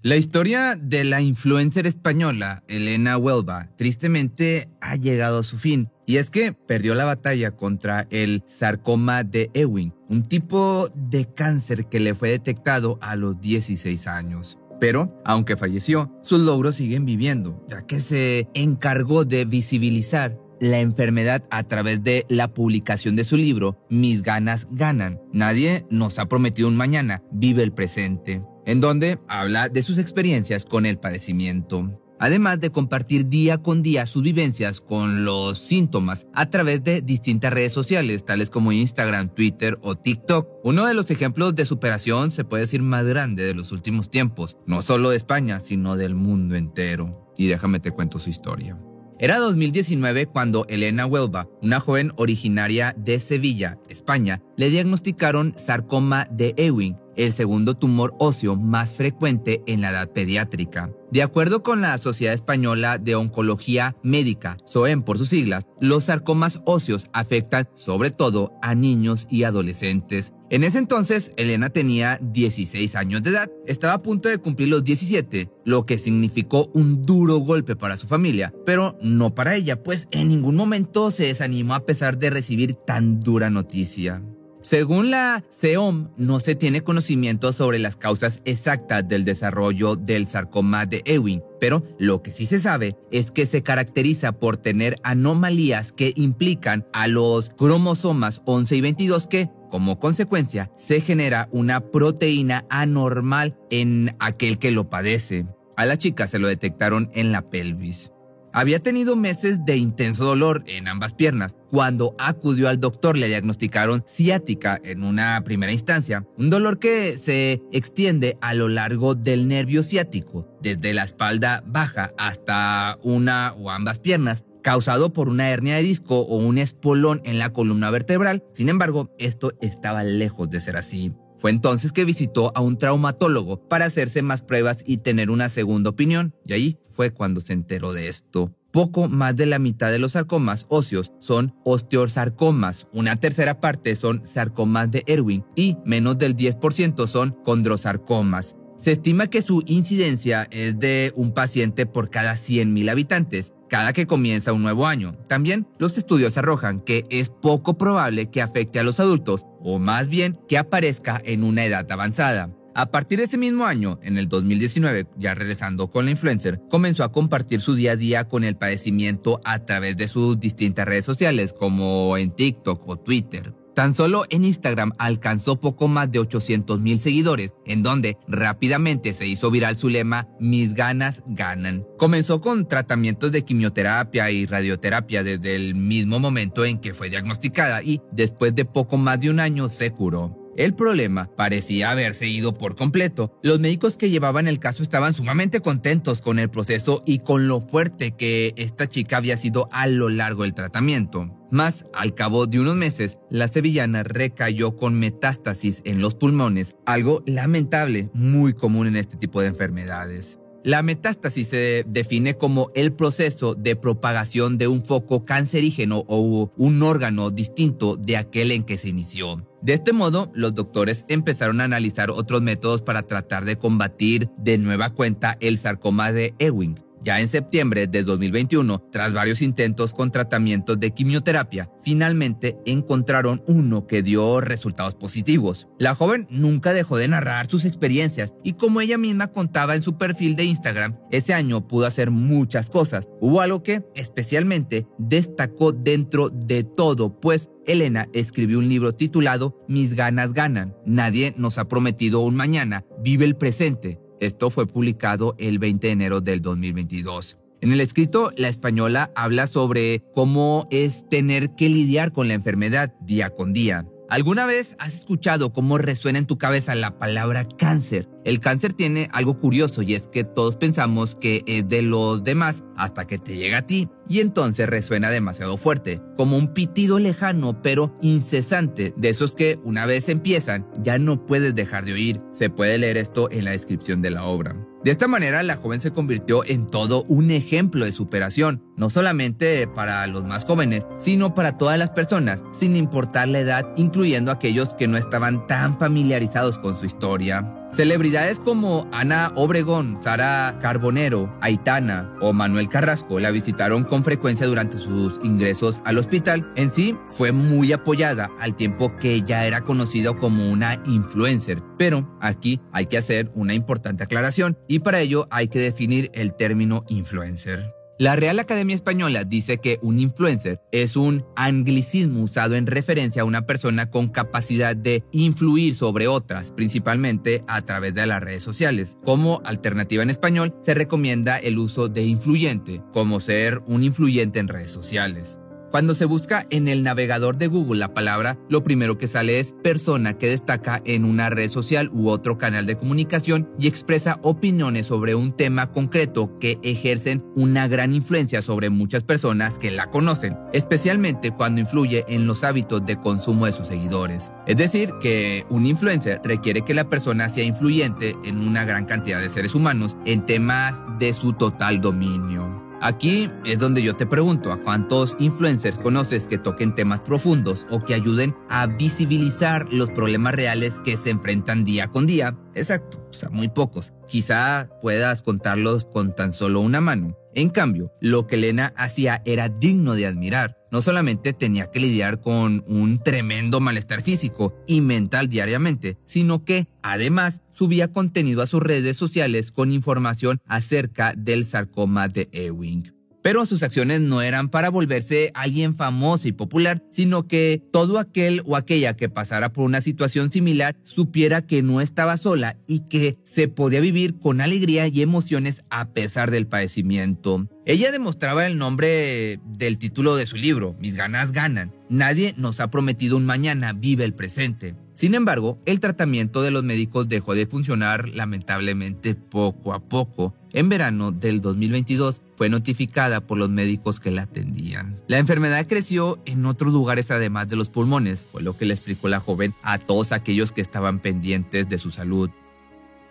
La historia de la influencer española Elena Huelva tristemente ha llegado a su fin. Y es que perdió la batalla contra el sarcoma de Ewing, un tipo de cáncer que le fue detectado a los 16 años. Pero, aunque falleció, sus logros siguen viviendo, ya que se encargó de visibilizar la enfermedad a través de la publicación de su libro Mis ganas ganan. Nadie nos ha prometido un mañana, vive el presente, en donde habla de sus experiencias con el padecimiento. Además de compartir día con día sus vivencias con los síntomas a través de distintas redes sociales, tales como Instagram, Twitter o TikTok. Uno de los ejemplos de superación, se puede decir, más grande de los últimos tiempos, no solo de España, sino del mundo entero. Y déjame te cuento su historia. Era 2019 cuando Elena Huelva, una joven originaria de Sevilla, España, le diagnosticaron sarcoma de Ewing, el segundo tumor óseo más frecuente en la edad pediátrica. De acuerdo con la Sociedad Española de Oncología Médica, SOEM por sus siglas, los sarcomas óseos afectan sobre todo a niños y adolescentes. En ese entonces, Elena tenía 16 años de edad, estaba a punto de cumplir los 17, lo que significó un duro golpe para su familia, pero no para ella, pues en ningún momento se desanimó a pesar de recibir tan dura noticia. Según la SOEM, no se tiene conocimiento sobre las causas exactas del desarrollo del sarcoma de Ewing, pero lo que sí se sabe es que se caracteriza por tener anomalías que implican a los cromosomas 11 y 22 que, como consecuencia, se genera una proteína anormal en aquel que lo padece. A la chica se lo detectaron en la pelvis. Había tenido meses de intenso dolor en ambas piernas. Cuando acudió al doctor le diagnosticaron ciática en una primera instancia, un dolor que se extiende a lo largo del nervio ciático, desde la espalda baja hasta una o ambas piernas, causado por una hernia de disco o un espolón en la columna vertebral. Sin embargo, esto estaba lejos de ser así. Fue entonces que visitó a un traumatólogo para hacerse más pruebas y tener una segunda opinión, y ahí fue cuando se enteró de esto. Poco más de la mitad de los sarcomas óseos son osteosarcomas, una tercera parte son sarcomas de Ewing y menos del 10% son condrosarcomas. Se estima que su incidencia es de un paciente por cada 100,000 habitantes, cada que comienza un nuevo año. También los estudios arrojan que es poco probable que afecte a los adultos, o más bien que aparezca en una edad avanzada. A partir de ese mismo año, en el 2019, ya regresando con la influencer, comenzó a compartir su día a día con el padecimiento a través de sus distintas redes sociales, como en TikTok o Twitter. Tan solo en Instagram alcanzó poco más de 800,000 seguidores, en donde rápidamente se hizo viral su lema Mis ganas ganan. Comenzó con tratamientos de quimioterapia y radioterapia desde el mismo momento en que fue diagnosticada y después de poco más de un año se curó. El problema parecía haberse ido por completo. Los médicos que llevaban el caso estaban sumamente contentos con el proceso y con lo fuerte que esta chica había sido a lo largo del tratamiento. Mas, al cabo de unos meses, la sevillana recayó con metástasis en los pulmones, algo lamentable, muy común en este tipo de enfermedades. La metástasis se define como el proceso de propagación de un foco cancerígeno o un órgano distinto de aquel en que se inició. De este modo, los doctores empezaron a analizar otros métodos para tratar de combatir de nueva cuenta el sarcoma de Ewing. Ya en septiembre de 2021, tras varios intentos con tratamientos de quimioterapia, finalmente encontraron uno que dio resultados positivos. La joven nunca dejó de narrar sus experiencias y, como ella misma contaba en su perfil de Instagram, ese año pudo hacer muchas cosas. Hubo algo que especialmente destacó dentro de todo, pues Elena escribió un libro titulado Mis ganas ganan. Nadie nos ha prometido un mañana, vive el presente. Esto fue publicado el 20 de enero del 2022. En el escrito, la española habla sobre cómo es tener que lidiar con la enfermedad día con día. ¿Alguna vez has escuchado cómo resuena en tu cabeza la palabra cáncer? El cáncer tiene algo curioso y es que todos pensamos que es de los demás hasta que te llega a ti y entonces resuena demasiado fuerte, como un pitido lejano pero incesante, de esos que una vez empiezan ya no puedes dejar de oír. Se puede leer esto en la descripción de la obra. De esta manera, la joven se convirtió en todo un ejemplo de superación, no solamente para los más jóvenes, sino para todas las personas, sin importar la edad, incluyendo aquellos que no estaban tan familiarizados con su historia. Celebridades como Ana Obregón, Sara Carbonero, Aitana o Manuel Carrasco la visitaron con frecuencia durante sus ingresos al hospital. En sí, fue muy apoyada, al tiempo que ya era conocida como una influencer. Pero aquí hay que hacer una importante aclaración y para ello hay que definir el término influencer. La Real Academia Española dice que un influencer es un anglicismo usado en referencia a una persona con capacidad de influir sobre otras, principalmente a través de las redes sociales. Como alternativa en español, se recomienda el uso de influyente, como ser un influyente en redes sociales. Cuando se busca en el navegador de Google la palabra, lo primero que sale es persona que destaca en una red social u otro canal de comunicación y expresa opiniones sobre un tema concreto que ejercen una gran influencia sobre muchas personas que la conocen, especialmente cuando influye en los hábitos de consumo de sus seguidores. Es decir, que un influencer requiere que la persona sea influyente en una gran cantidad de seres humanos en temas de su total dominio. Aquí es donde yo te pregunto, ¿a cuántos influencers conoces que toquen temas profundos o que ayuden a visibilizar los problemas reales que se enfrentan día con día? Exacto, o sea, muy pocos. Quizá puedas contarlos con tan solo una mano. En cambio, lo que Elena hacía era digno de admirar. No solamente tenía que lidiar con un tremendo malestar físico y mental diariamente, sino que, además, subía contenido a sus redes sociales con información acerca del sarcoma de Ewing. Pero sus acciones no eran para volverse alguien famoso y popular, sino que todo aquel o aquella que pasara por una situación similar supiera que no estaba sola y que se podía vivir con alegría y emociones a pesar del padecimiento. Ella demostraba el nombre del título de su libro, Mis ganas ganan. Nadie nos ha prometido un mañana, vive el presente. Sin embargo, el tratamiento de los médicos dejó de funcionar lamentablemente poco a poco. En verano del 2022 fue notificada por los médicos que la atendían. La enfermedad creció en otros lugares además de los pulmones, fue lo que le explicó la joven a todos aquellos que estaban pendientes de su salud.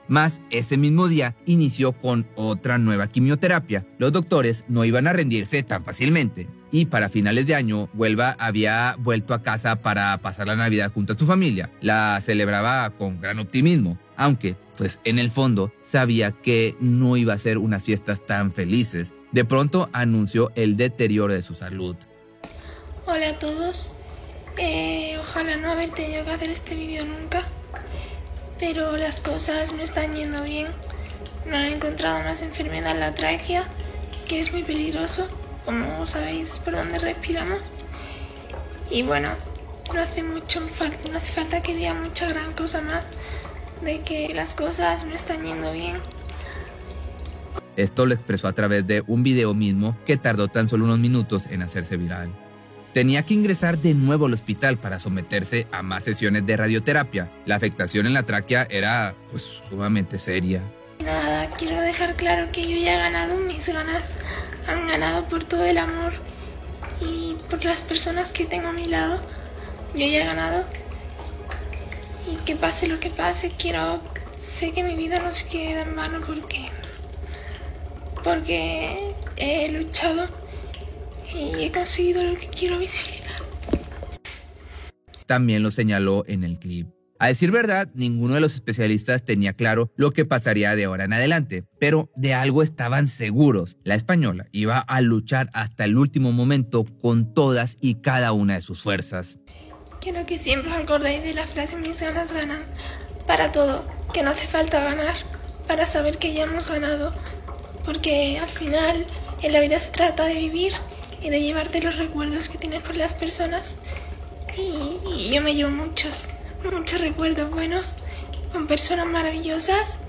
Mas ese mismo día inició con otra nueva quimioterapia. Los doctores no iban a rendirse tan fácilmente. Y para finales de año, Huelva había vuelto a casa para pasar la Navidad junto a su familia. La celebraba con gran optimismo, aunque, pues en el fondo, sabía que no iba a ser unas fiestas tan felices. De pronto anunció el deterioro de su salud. Hola a todos. Ojalá no haber tenido que hacer este vídeo nunca. Pero las cosas me están yendo bien. No he encontrado más enfermedad en la tráquea, que es muy peligroso, como sabéis, es por donde respiramos. Y bueno, no hace falta que diga mucha gran cosa más de que las cosas me están yendo bien. Esto lo expresó a través de un video mismo que tardó tan solo unos minutos en hacerse viral. Tenía que ingresar de nuevo al hospital para someterse a más sesiones de radioterapia. La afectación en la tráquea era, pues, sumamente seria. Nada, quiero dejar claro que yo ya he ganado, mis ganas han ganado por todo el amor y por las personas que tengo a mi lado. Yo ya he ganado. Y que pase lo que pase, sé que mi vida no se queda en vano porque he luchado y he conseguido lo que quiero visibilizar. También lo señaló en el clip. A decir verdad, ninguno de los especialistas tenía claro lo que pasaría de ahora en adelante, pero de algo estaban seguros. La española iba a luchar hasta el último momento con todas y cada una de sus fuerzas. Quiero que siempre os acordéis de la frase mis ganas ganan, para todo, que no hace falta ganar para saber que ya hemos ganado, porque al final en la vida se trata de vivir y de llevarte los recuerdos que tienes con las personas. Y yo me llevo muchos recuerdos buenos con personas maravillosas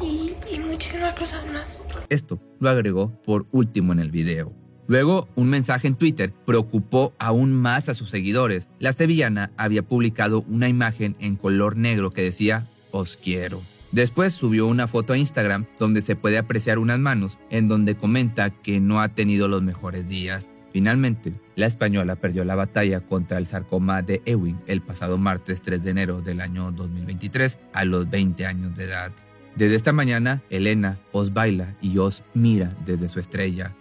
y muchísimas cosas más. Esto lo agregó por último en el video. Luego, un mensaje en Twitter preocupó aún más a sus seguidores. La sevillana había publicado una imagen en color negro que decía «Os quiero». Después subió una foto a Instagram donde se puede apreciar unas manos, en donde comenta que no ha tenido los mejores días. Finalmente, la española perdió la batalla contra el sarcoma de Ewing el pasado martes 3 de enero del año 2023 a los 20 años de edad. Desde esta mañana, Elena os baila y os mira desde su estrella.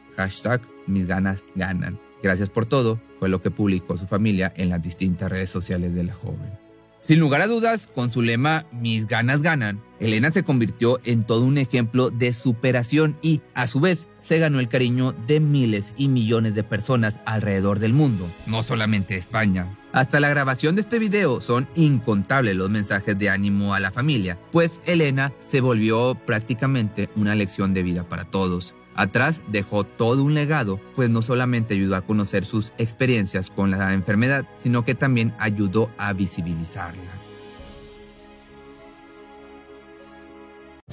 #MisGanasGanan. Gracias por todo, fue lo que publicó su familia en las distintas redes sociales de la joven. Sin lugar a dudas, con su lema Mis ganas ganan, Elena se convirtió en todo un ejemplo de superación y, a su vez, se ganó el cariño de miles y millones de personas alrededor del mundo, no solamente España. Hasta la grabación de este video son incontables los mensajes de ánimo a la familia, pues Elena se volvió prácticamente una lección de vida para todos. Atrás dejó todo un legado, pues no solamente ayudó a conocer sus experiencias con la enfermedad, sino que también ayudó a visibilizarla.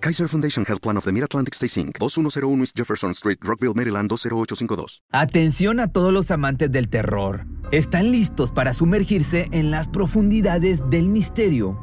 Kaiser Foundation Health Plan of the Mid-Atlantic State, Inc. 2101 East Jefferson Street, Rockville, Maryland 20852. Atención a todos los amantes del terror. Están listos para sumergirse en las profundidades del misterio.